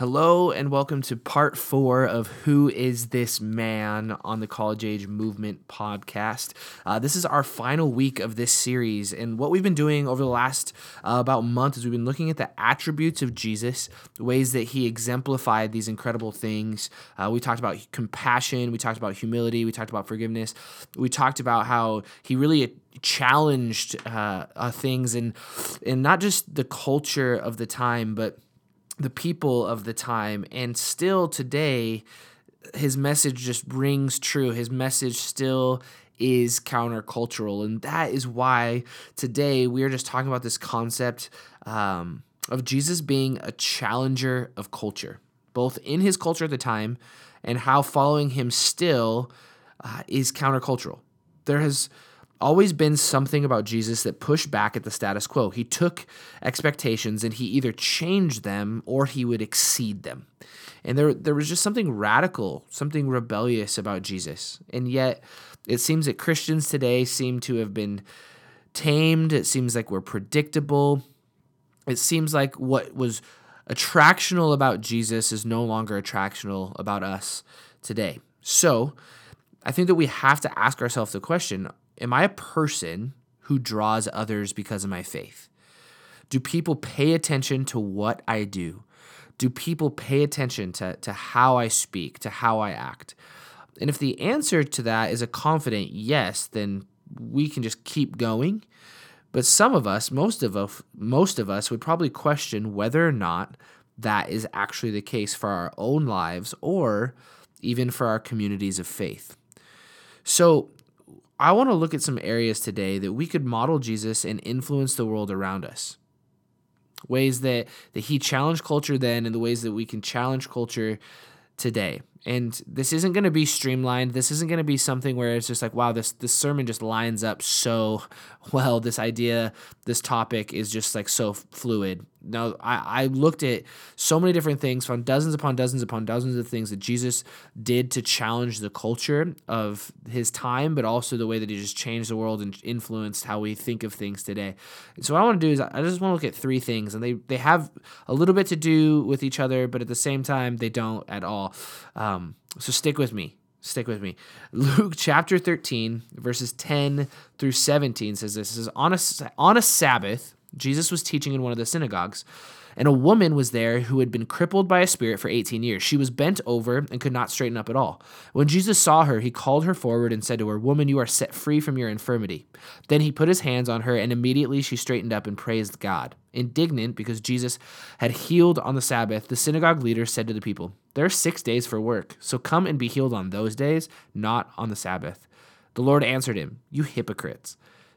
Hello and welcome to part 4 of Who Is This Man on the College Age Movement podcast. This is our final week of this series, and what we've been doing over the last about month is we've been looking at the attributes of Jesus, the ways that he exemplified these incredible things. We talked about compassion, we talked about humility, we talked about forgiveness, we talked about how he really challenged things and not just the culture of the time, but the people of the time. And still today, his message just rings true. His message still is countercultural. And that is why today we are just talking about this concept of Jesus being a challenger of culture, both in his culture at the time and how following him still is countercultural. There has always been something about Jesus that pushed back at the status quo. He took expectations and he either changed them or he would exceed them. And there was just something radical, something rebellious about Jesus. And yet it seems that Christians today seem to have been tamed. It seems like we're predictable. It seems like what was attractional about Jesus is no longer attractional about us today. So I think that we have to ask ourselves the question, am I a person who draws others because of my faith? Do people pay attention to what I do? Do people pay attention to how I speak, to how I act? And if the answer to that is a confident yes, then we can just keep going. But some of us, most of us would probably question whether or not that is actually the case for our own lives or even for our communities of faith. So I want to look at some areas today that we could model Jesus and influence the world around us. Ways that he challenged culture then and the ways that we can challenge culture today. And this isn't going to be streamlined. This isn't going to be something where it's just like, wow, this sermon just lines up so well. This idea, this topic is just like so fluid. Now, I looked at so many different things, found dozens upon dozens upon dozens of things that Jesus did to challenge the culture of his time, but also the way that he just changed the world and influenced how we think of things today. And so what I want to do is I just want to look at three things, and they have a little bit to do with each other, but at the same time, they don't at all. So stick with me. Luke chapter 13, verses 10 through 17 says this. It says, on a Sabbath, Jesus was teaching in one of the synagogues, and a woman was there who had been crippled by a spirit for 18 years. She was bent over and could not straighten up at all. When Jesus saw her, he called her forward and said to her, "Woman, you are set free from your infirmity." Then he put his hands on her, and immediately she straightened up and praised God. Indignant because Jesus had healed on the Sabbath, the synagogue leader said to the people, "There are 6 days for work, so come and be healed on those days, not on the Sabbath." The Lord answered him, "You hypocrites!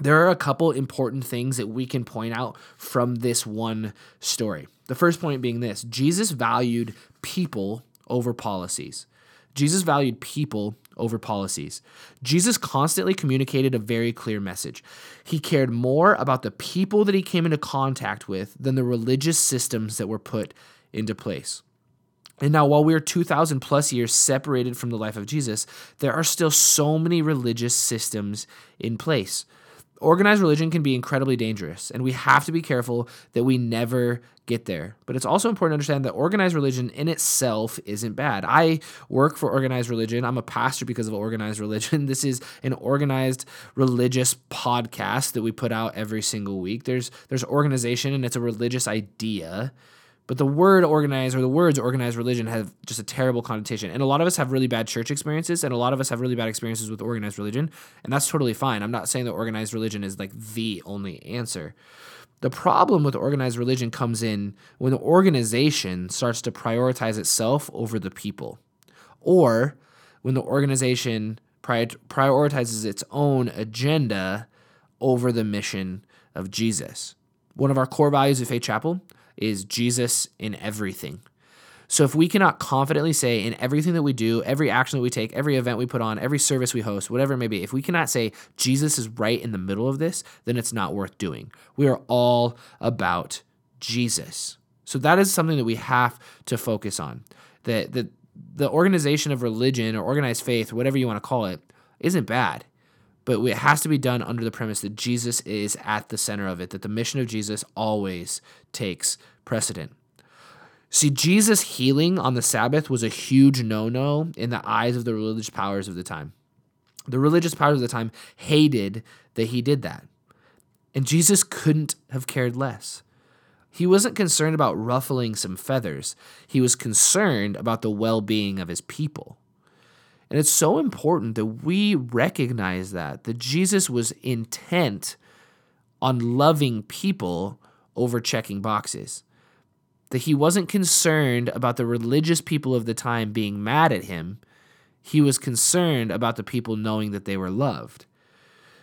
There are a couple important things that we can point out from this one story. The first point being this: Jesus valued people over policies. Jesus constantly communicated a very clear message. He cared more about the people that he came into contact with than the religious systems that were put into place. And now, while we are 2,000 plus years separated from the life of Jesus, there are still so many religious systems in place. Organized religion can be incredibly dangerous, and we have to be careful that we never get there. But it's also important to understand that organized religion in itself isn't bad. I work for organized religion. I'm a pastor because of organized religion. This is an organized religious podcast that we put out every single week. There's organization, and it's a religious idea. But the word organized, or the words organized religion, have just a terrible connotation. And a lot of us have really bad church experiences, and a lot of us have really bad experiences with organized religion, and that's totally fine. I'm not saying that organized religion is like the only answer. The problem with organized religion comes in when the organization starts to prioritize itself over the people, or when the organization prioritizes its own agenda over the mission of Jesus. One of our core values at Faith Chapel is Jesus in everything. So if we cannot confidently say in everything that we do, every action that we take, every event we put on, every service we host, whatever it may be, if we cannot say Jesus is right in the middle of this, then it's not worth doing. We are all about Jesus. So that is something that we have to focus on. The organization of religion or organized faith, whatever you want to call it, isn't bad. But it has to be done under the premise that Jesus is at the center of it, that the mission of Jesus always takes precedent. See, Jesus healing on the Sabbath was a huge no-no in the eyes of the religious powers of the time. The religious powers of the time hated that he did that. And Jesus couldn't have cared less. He wasn't concerned about ruffling some feathers. He was concerned about the well-being of his people. And it's so important that we recognize that Jesus was intent on loving people over checking boxes, that he wasn't concerned about the religious people of the time being mad at him. He was concerned about the people knowing that they were loved.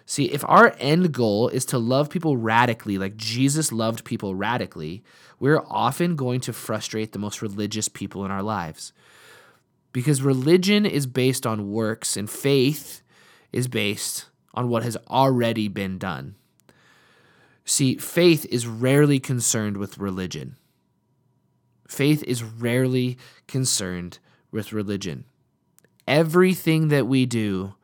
See, if our end goal is to love people radically, like Jesus loved people radically, we're often going to frustrate the most religious people in our lives. Because religion is based on works and faith is based on what has already been done. See, faith is rarely concerned with religion. Faith is rarely concerned with religion. Everything that we do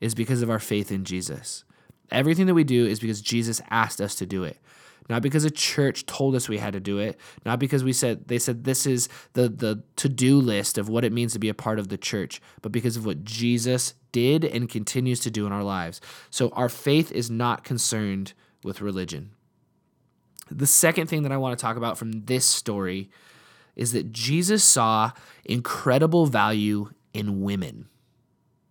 is because of our faith in Jesus. Everything that we do is because Jesus asked us to do it. Not because a church told us we had to do it. Not because they said this is the to-do list of what it means to be a part of the church, but because of what Jesus did and continues to do in our lives. So our faith is not concerned with religion. The second thing that I want to talk about from this story is that Jesus saw incredible value in women.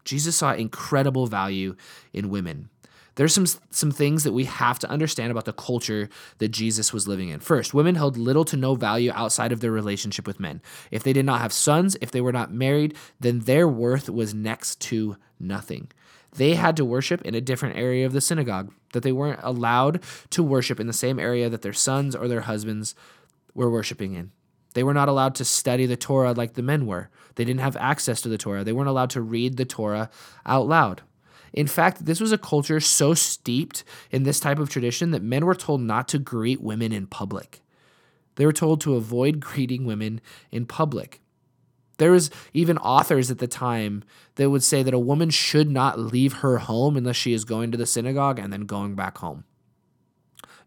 Jesus saw incredible value in women. There's some things that we have to understand about the culture that Jesus was living in. First, women held little to no value outside of their relationship with men. If they did not have sons, if they were not married, then their worth was next to nothing. They had to worship in a different area of the synagogue, that they weren't allowed to worship in the same area that their sons or their husbands were worshiping in. They were not allowed to study the Torah like the men were. They didn't have access to the Torah. They weren't allowed to read the Torah out loud. In fact, this was a culture so steeped in this type of tradition that men were told not to greet women in public. They were told to avoid greeting women in public. There was even authors at the time that would say that a woman should not leave her home unless she is going to the synagogue and then going back home.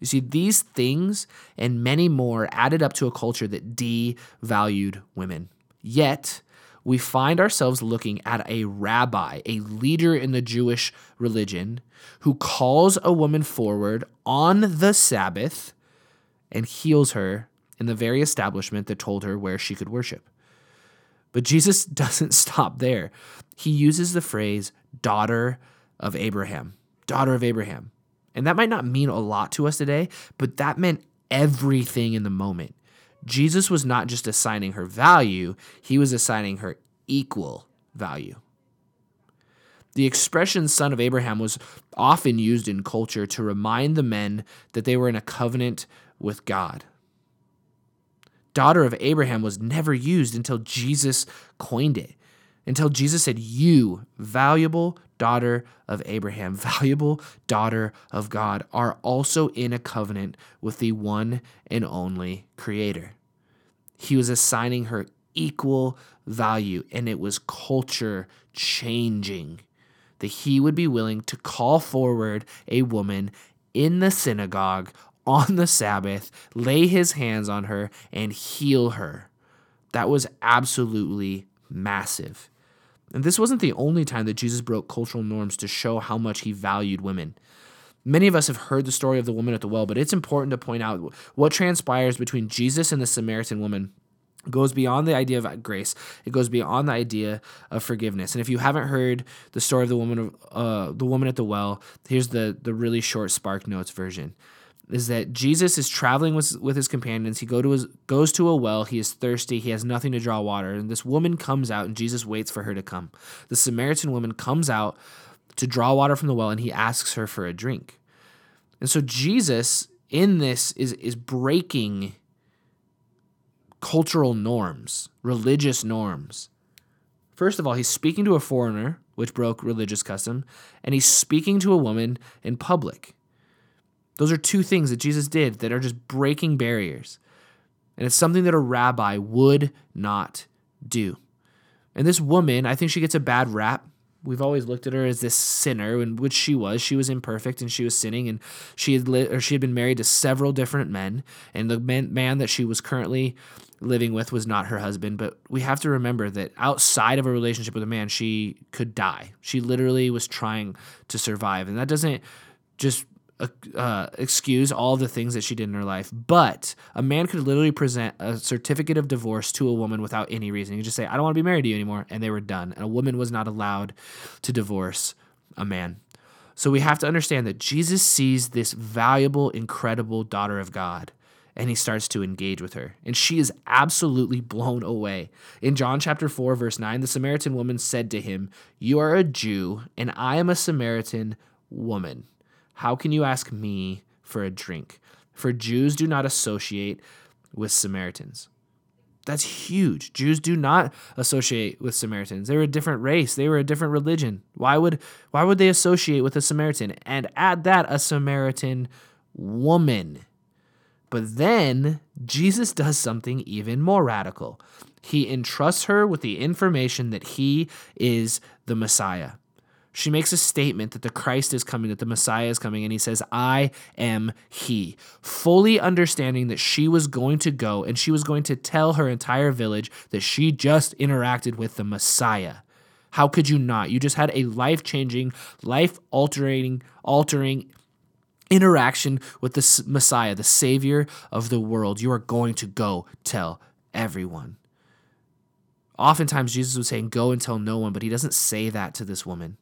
You see, these things and many more added up to a culture that devalued women. Yet, we find ourselves looking at a rabbi, a leader in the Jewish religion, who calls a woman forward on the Sabbath and heals her in the very establishment that told her where she could worship. But Jesus doesn't stop there. He uses the phrase, daughter of Abraham, daughter of Abraham. And that might not mean a lot to us today, but that meant everything in the moment. Jesus was not just assigning her value, he was assigning her equal value. The expression son of Abraham was often used in culture to remind the men that they were in a covenant with God. Daughter of Abraham was never used until Jesus coined it, until Jesus said, you, valuable daughter of Abraham, valuable daughter of God, are also in a covenant with the one and only Creator. He was assigning her equal value, and it was culture changing that he would be willing to call forward a woman in the synagogue on the Sabbath, lay his hands on her, and heal her. That was absolutely massive. And this wasn't the only time that Jesus broke cultural norms to show how much he valued women. Many of us have heard the story of the woman at the well, but it's important to point out what transpires between Jesus and the Samaritan woman goes beyond the idea of grace. It goes beyond the idea of forgiveness. And if you haven't heard the story of the woman at the well, here's the really short Spark Notes version. Is that Jesus is traveling with his companions. He goes to a well. He is thirsty. He has nothing to draw water. And this woman comes out, and Jesus waits for her to come. The Samaritan woman comes out to draw water from the well, and he asks her for a drink. And so Jesus, in this, is breaking cultural norms, religious norms. First of all, he's speaking to a foreigner, which broke religious custom, and he's speaking to a woman in public. Those are two things that Jesus did that are just breaking barriers. And it's something that a rabbi would not do. And this woman, I think she gets a bad rap. We've always looked at her as this sinner, and which she was. She was imperfect, and she was sinning, and she had been married to several different men, and the man that she was currently living with was not her husband. But we have to remember that outside of a relationship with a man, she could die. She literally was trying to survive, and that doesn't just excuse all the things that she did in her life. But a man could literally present a certificate of divorce to a woman without any reason. You could just say, I don't want to be married to you anymore. And they were done. And a woman was not allowed to divorce a man. So we have to understand that Jesus sees this valuable, incredible daughter of God, and he starts to engage with her. And she is absolutely blown away. In John chapter 4, verse 9, the Samaritan woman said to him, "You are a Jew, and I am a Samaritan woman. How can you ask me for a drink? For Jews do not associate with Samaritans." That's huge. Jews do not associate with Samaritans. They were a different race. They were a different religion. Why would they associate with a Samaritan? And add that, a Samaritan woman. But then Jesus does something even more radical. He entrusts her with the information that he is the Messiah. She makes a statement that the Christ is coming, that the Messiah is coming, and he says, "I am he," fully understanding that she was going to go and she was going to tell her entire village that she just interacted with the Messiah. How could you not? You just had a life-changing, life-altering interaction with the Messiah, the Savior of the world. You are going to go tell everyone. Oftentimes, Jesus was saying, go and tell no one, but he doesn't say that to this woman.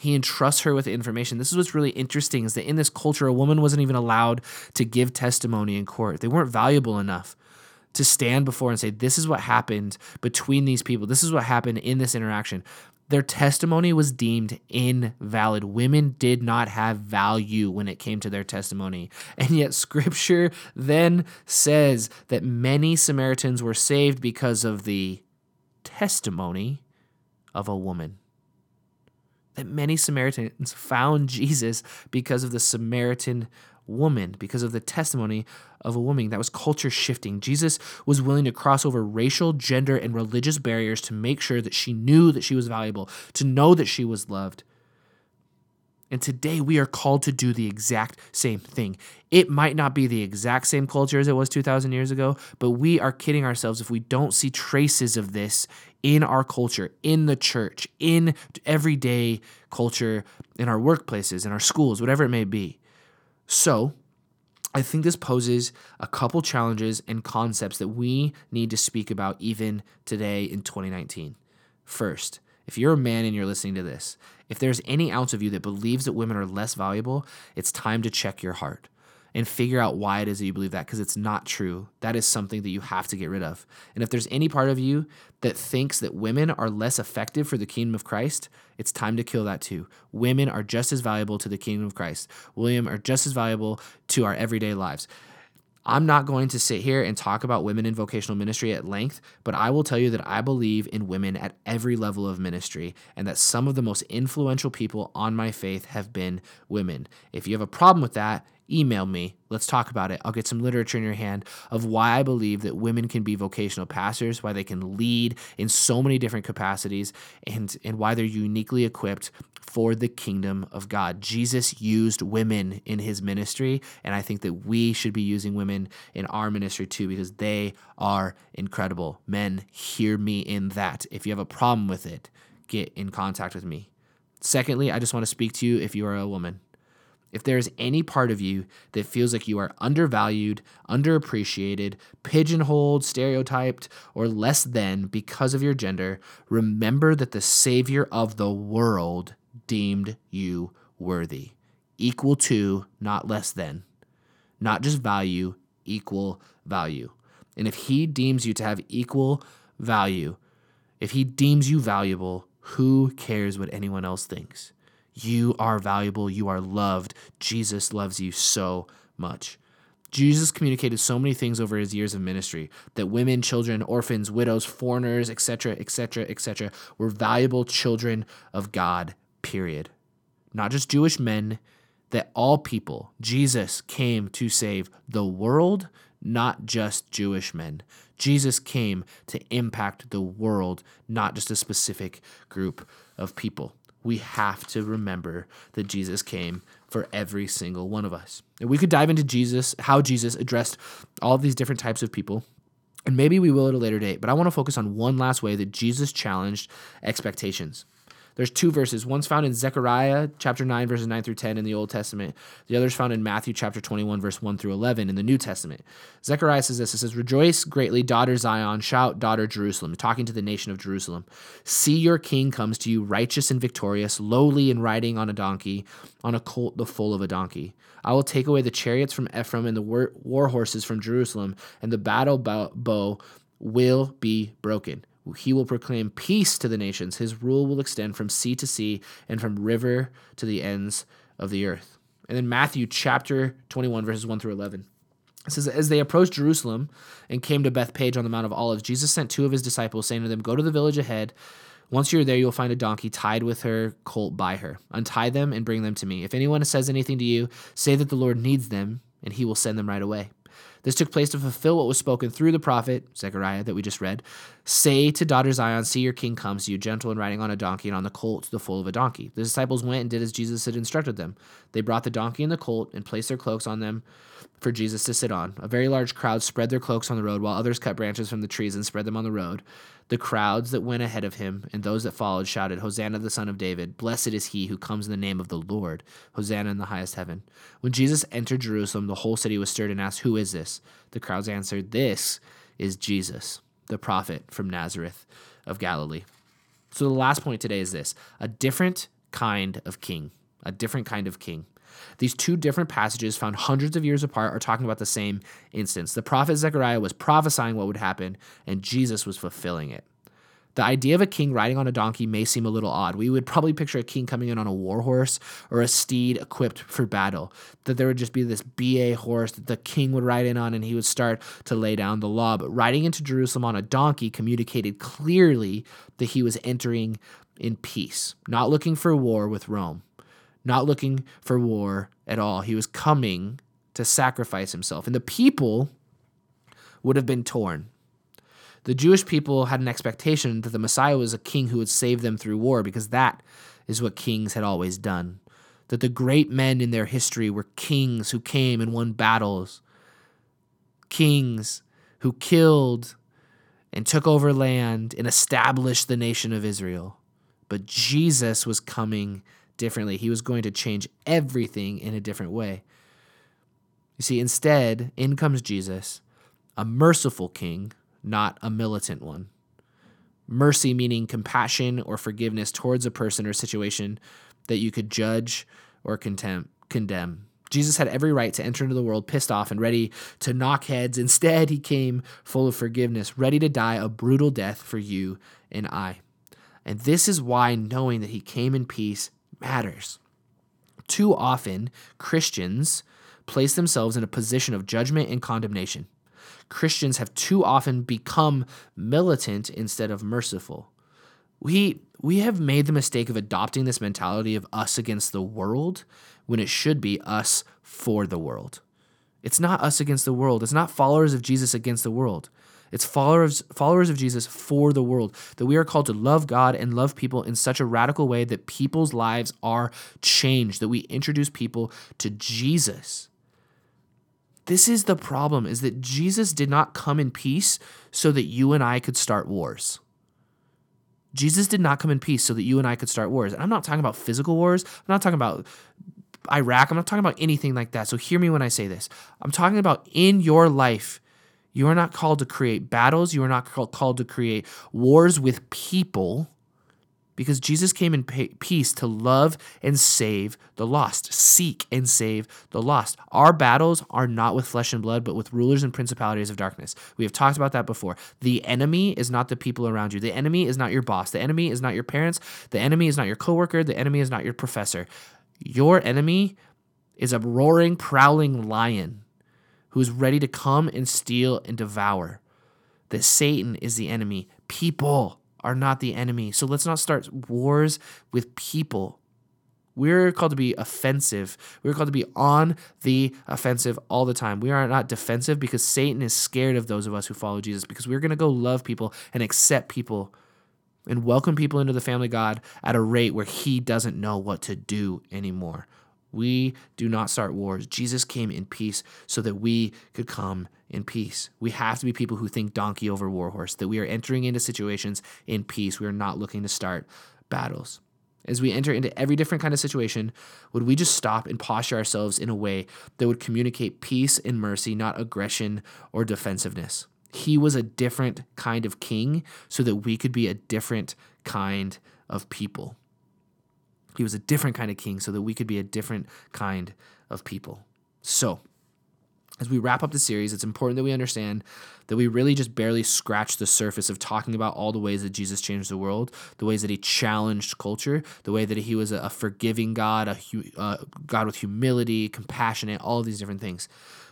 He entrusts her with information. This is what's really interesting, is that in this culture, a woman wasn't even allowed to give testimony in court. They weren't valuable enough to stand before and say, this is what happened between these people. This is what happened in this interaction. Their testimony was deemed invalid. Women did not have value when it came to their testimony. And yet Scripture then says that many Samaritans were saved because of the testimony of a woman. That many Samaritans found Jesus because of the Samaritan woman, because of the testimony of a woman. That was culture shifting. Jesus was willing to cross over racial, gender, and religious barriers to make sure that she knew that she was valuable, to know that she was loved. And today we are called to do the exact same thing. It might not be the exact same culture as it was 2,000 years ago, but we are kidding ourselves if we don't see traces of this in our culture, in the church, in everyday culture, in our workplaces, in our schools, whatever it may be. So I think this poses a couple challenges and concepts that we need to speak about even today in 2019. First, if you're a man and you're listening to this, if there's any ounce of you that believes that women are less valuable, it's time to check your heart and figure out why it is that you believe that, because it's not true. That is something that you have to get rid of. And if there's any part of you that thinks that women are less effective for the kingdom of Christ, it's time to kill that too. Women are just as valuable to the kingdom of Christ. Women are just as valuable to our everyday lives. I'm not going to sit here and talk about women in vocational ministry at length, but I will tell you that I believe in women at every level of ministry, and that some of the most influential people on my faith have been women. If you have a problem with that, email me. Let's talk about it. I'll get some literature in your hand of why I believe that women can be vocational pastors, why they can lead in so many different capacities, and why they're uniquely equipped for the kingdom of God. Jesus used women in his ministry, and I think that we should be using women in our ministry too, because they are incredible. Men, hear me in that. If you have a problem with it, get in contact with me. Secondly, I just want to speak to you if you are a woman. If there is any part of you that feels like you are undervalued, underappreciated, pigeonholed, stereotyped, or less than because of your gender, remember that the Savior of the world deemed you worthy. Equal to, not less than. Not just value, equal value. And if he deems you to have equal value, if he deems you valuable, who cares what anyone else thinks? You are valuable. You are loved. Jesus loves you so much. Jesus communicated so many things over his years of ministry, that women, children, orphans, widows, foreigners, etc., etc., etc., were valuable children of God, period. Not just Jewish men, that all people. Jesus came to save the world, not just Jewish men. Jesus came to impact the world, not just a specific group of people. We have to remember that Jesus came for every single one of us. And we could dive into Jesus, how Jesus addressed all of these different types of people, and maybe we will at a later date, but I want to focus on one last way that Jesus challenged expectations. There's two verses. One's found in Zechariah chapter 9, verses 9 through 10 in the Old Testament. The other's found in Matthew chapter 21, verse 1 through 11 in the New Testament. Zechariah says this. It says, "Rejoice greatly, daughter Zion. Shout, daughter Jerusalem." Talking to the nation of Jerusalem. "See, your king comes to you, righteous and victorious, lowly and riding on a donkey, on a colt, the foal of a donkey. I will take away the chariots from Ephraim and the war horses from Jerusalem, and the battle bow will be broken. He will proclaim peace to the nations. His rule will extend from sea to sea and from river to the ends of the earth." And then Matthew chapter 21, verses 1 through 11. It says, "As they approached Jerusalem and came to Bethpage on the Mount of Olives, Jesus sent two of his disciples, saying to them, 'Go to the village ahead. Once you're there, you'll find a donkey tied with her colt by her. Untie them and bring them to me. If anyone says anything to you, say that the Lord needs them, and he will send them right away.' This took place to fulfill what was spoken through the prophet, Zechariah, that we just read. 'Say to daughter Zion, see your king comes to you, gentle and riding on a donkey, and on the colt, the foal of a donkey.' The disciples went and did as Jesus had instructed them. They brought the donkey and the colt and placed their cloaks on them for Jesus to sit on. A very large crowd spread their cloaks on the road, while others cut branches from the trees and spread them on the road. The crowds that went ahead of him and those that followed shouted, 'Hosanna, the Son of David. Blessed is he who comes in the name of the Lord. Hosanna in the highest heaven.' When Jesus entered Jerusalem, the whole city was stirred and asked, 'Who is this?' The crowds answered, 'This is Jesus, the prophet from Nazareth of Galilee.'" So the last point today is this: a different kind of king. A different kind of king. These two different passages, found hundreds of years apart, are talking about the same instance. The prophet Zechariah was prophesying what would happen, and Jesus was fulfilling it. The idea of a king riding on a donkey may seem a little odd. We would probably picture a king coming in on a war horse or a steed equipped for battle, that there would just be this BA horse that the king would ride in on, and he would start to lay down the law. But riding into Jerusalem on a donkey communicated clearly that he was entering in peace, not looking for war with Rome. Not looking for war at all. He was coming to sacrifice himself. And the people would have been torn. The Jewish people had an expectation that the Messiah was a king who would save them through war, because that is what kings had always done. That the great men in their history were kings who came and won battles. Kings who killed and took over land and established the nation of Israel. But Jesus was coming differently. He was going to change everything in a different way. You see, instead, in comes Jesus, a merciful king, not a militant one. Mercy meaning compassion or forgiveness towards a person or situation that you could judge or condemn. Jesus had every right to enter into the world pissed off and ready to knock heads. Instead, he came full of forgiveness, ready to die a brutal death for you and I. And this is why knowing that he came in peace matters. Too often, Christians place themselves in a position of judgment and condemnation. Christians have too often become militant instead of merciful. We have made the mistake of adopting this mentality of us against the world when it should be us for the world. It's not us against the world. It's not followers of Jesus against the world. It's followers of Jesus for the world, that we are called to love God and love people in such a radical way that people's lives are changed, that we introduce people to Jesus. This is the problem, is that Jesus did not come in peace so that you and I could start wars. Jesus did not come in peace so that you and I could start wars. And I'm not talking about physical wars. I'm not talking about Iraq. I'm not talking about anything like that. So hear me when I say this. I'm talking about in your life. You are not called to create battles. You are not called to create wars with people, because Jesus came in peace to love and save the lost, seek and save the lost. Our battles are not with flesh and blood, but with rulers and principalities of darkness. We have talked about that before. The enemy is not the people around you. The enemy is not your boss. The enemy is not your parents. The enemy is not your coworker. The enemy is not your professor. Your enemy is a roaring, prowling lion who is ready to come and steal and devour. That Satan is the enemy. People are not the enemy. So let's not start wars with people. We're called to be offensive. We're called to be on the offensive all the time. We are not defensive because Satan is scared of those of us who follow Jesus, because we're going to go love people and accept people and welcome people into the family of God at a rate where he doesn't know what to do anymore. We do not start wars. Jesus came in peace so that we could come in peace. We have to be people who think donkey over warhorse, that we are entering into situations in peace. We are not looking to start battles. As we enter into every different kind of situation, would we just stop and posture ourselves in a way that would communicate peace and mercy, not aggression or defensiveness? He was a different kind of king so that we could be a different kind of people. He was a different kind of king so that we could be a different kind of people. So, as we wrap up the series, it's important that we understand that we really just barely scratched the surface of talking about all the ways that Jesus changed the world, the ways that he challenged culture, the way that he was a forgiving God, a God with humility, compassionate, all these different things.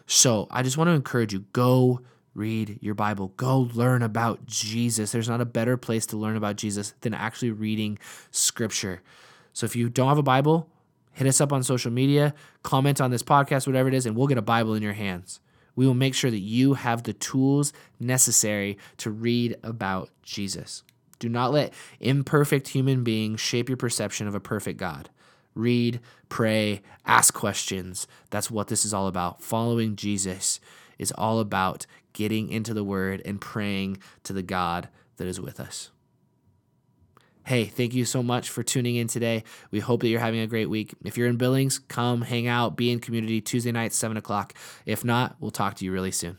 So, I just want to encourage you, go read your Bible. Go learn about Jesus. There's not a better place to learn about Jesus than actually reading Scripture. So if you don't have a Bible, hit us up on social media, comment on this podcast, whatever it is, and we'll get a Bible in your hands. We will make sure that you have the tools necessary to read about Jesus. Do not let imperfect human beings shape your perception of a perfect God. Read, pray, ask questions. That's what this is all about. Following Jesus is all about getting into the Word and praying to the God that is with us. Hey, thank you so much for tuning in today. We hope that you're having a great week. If you're in Billings, come hang out, be in community Tuesday night, 7 o'clock. If not, we'll talk to you really soon.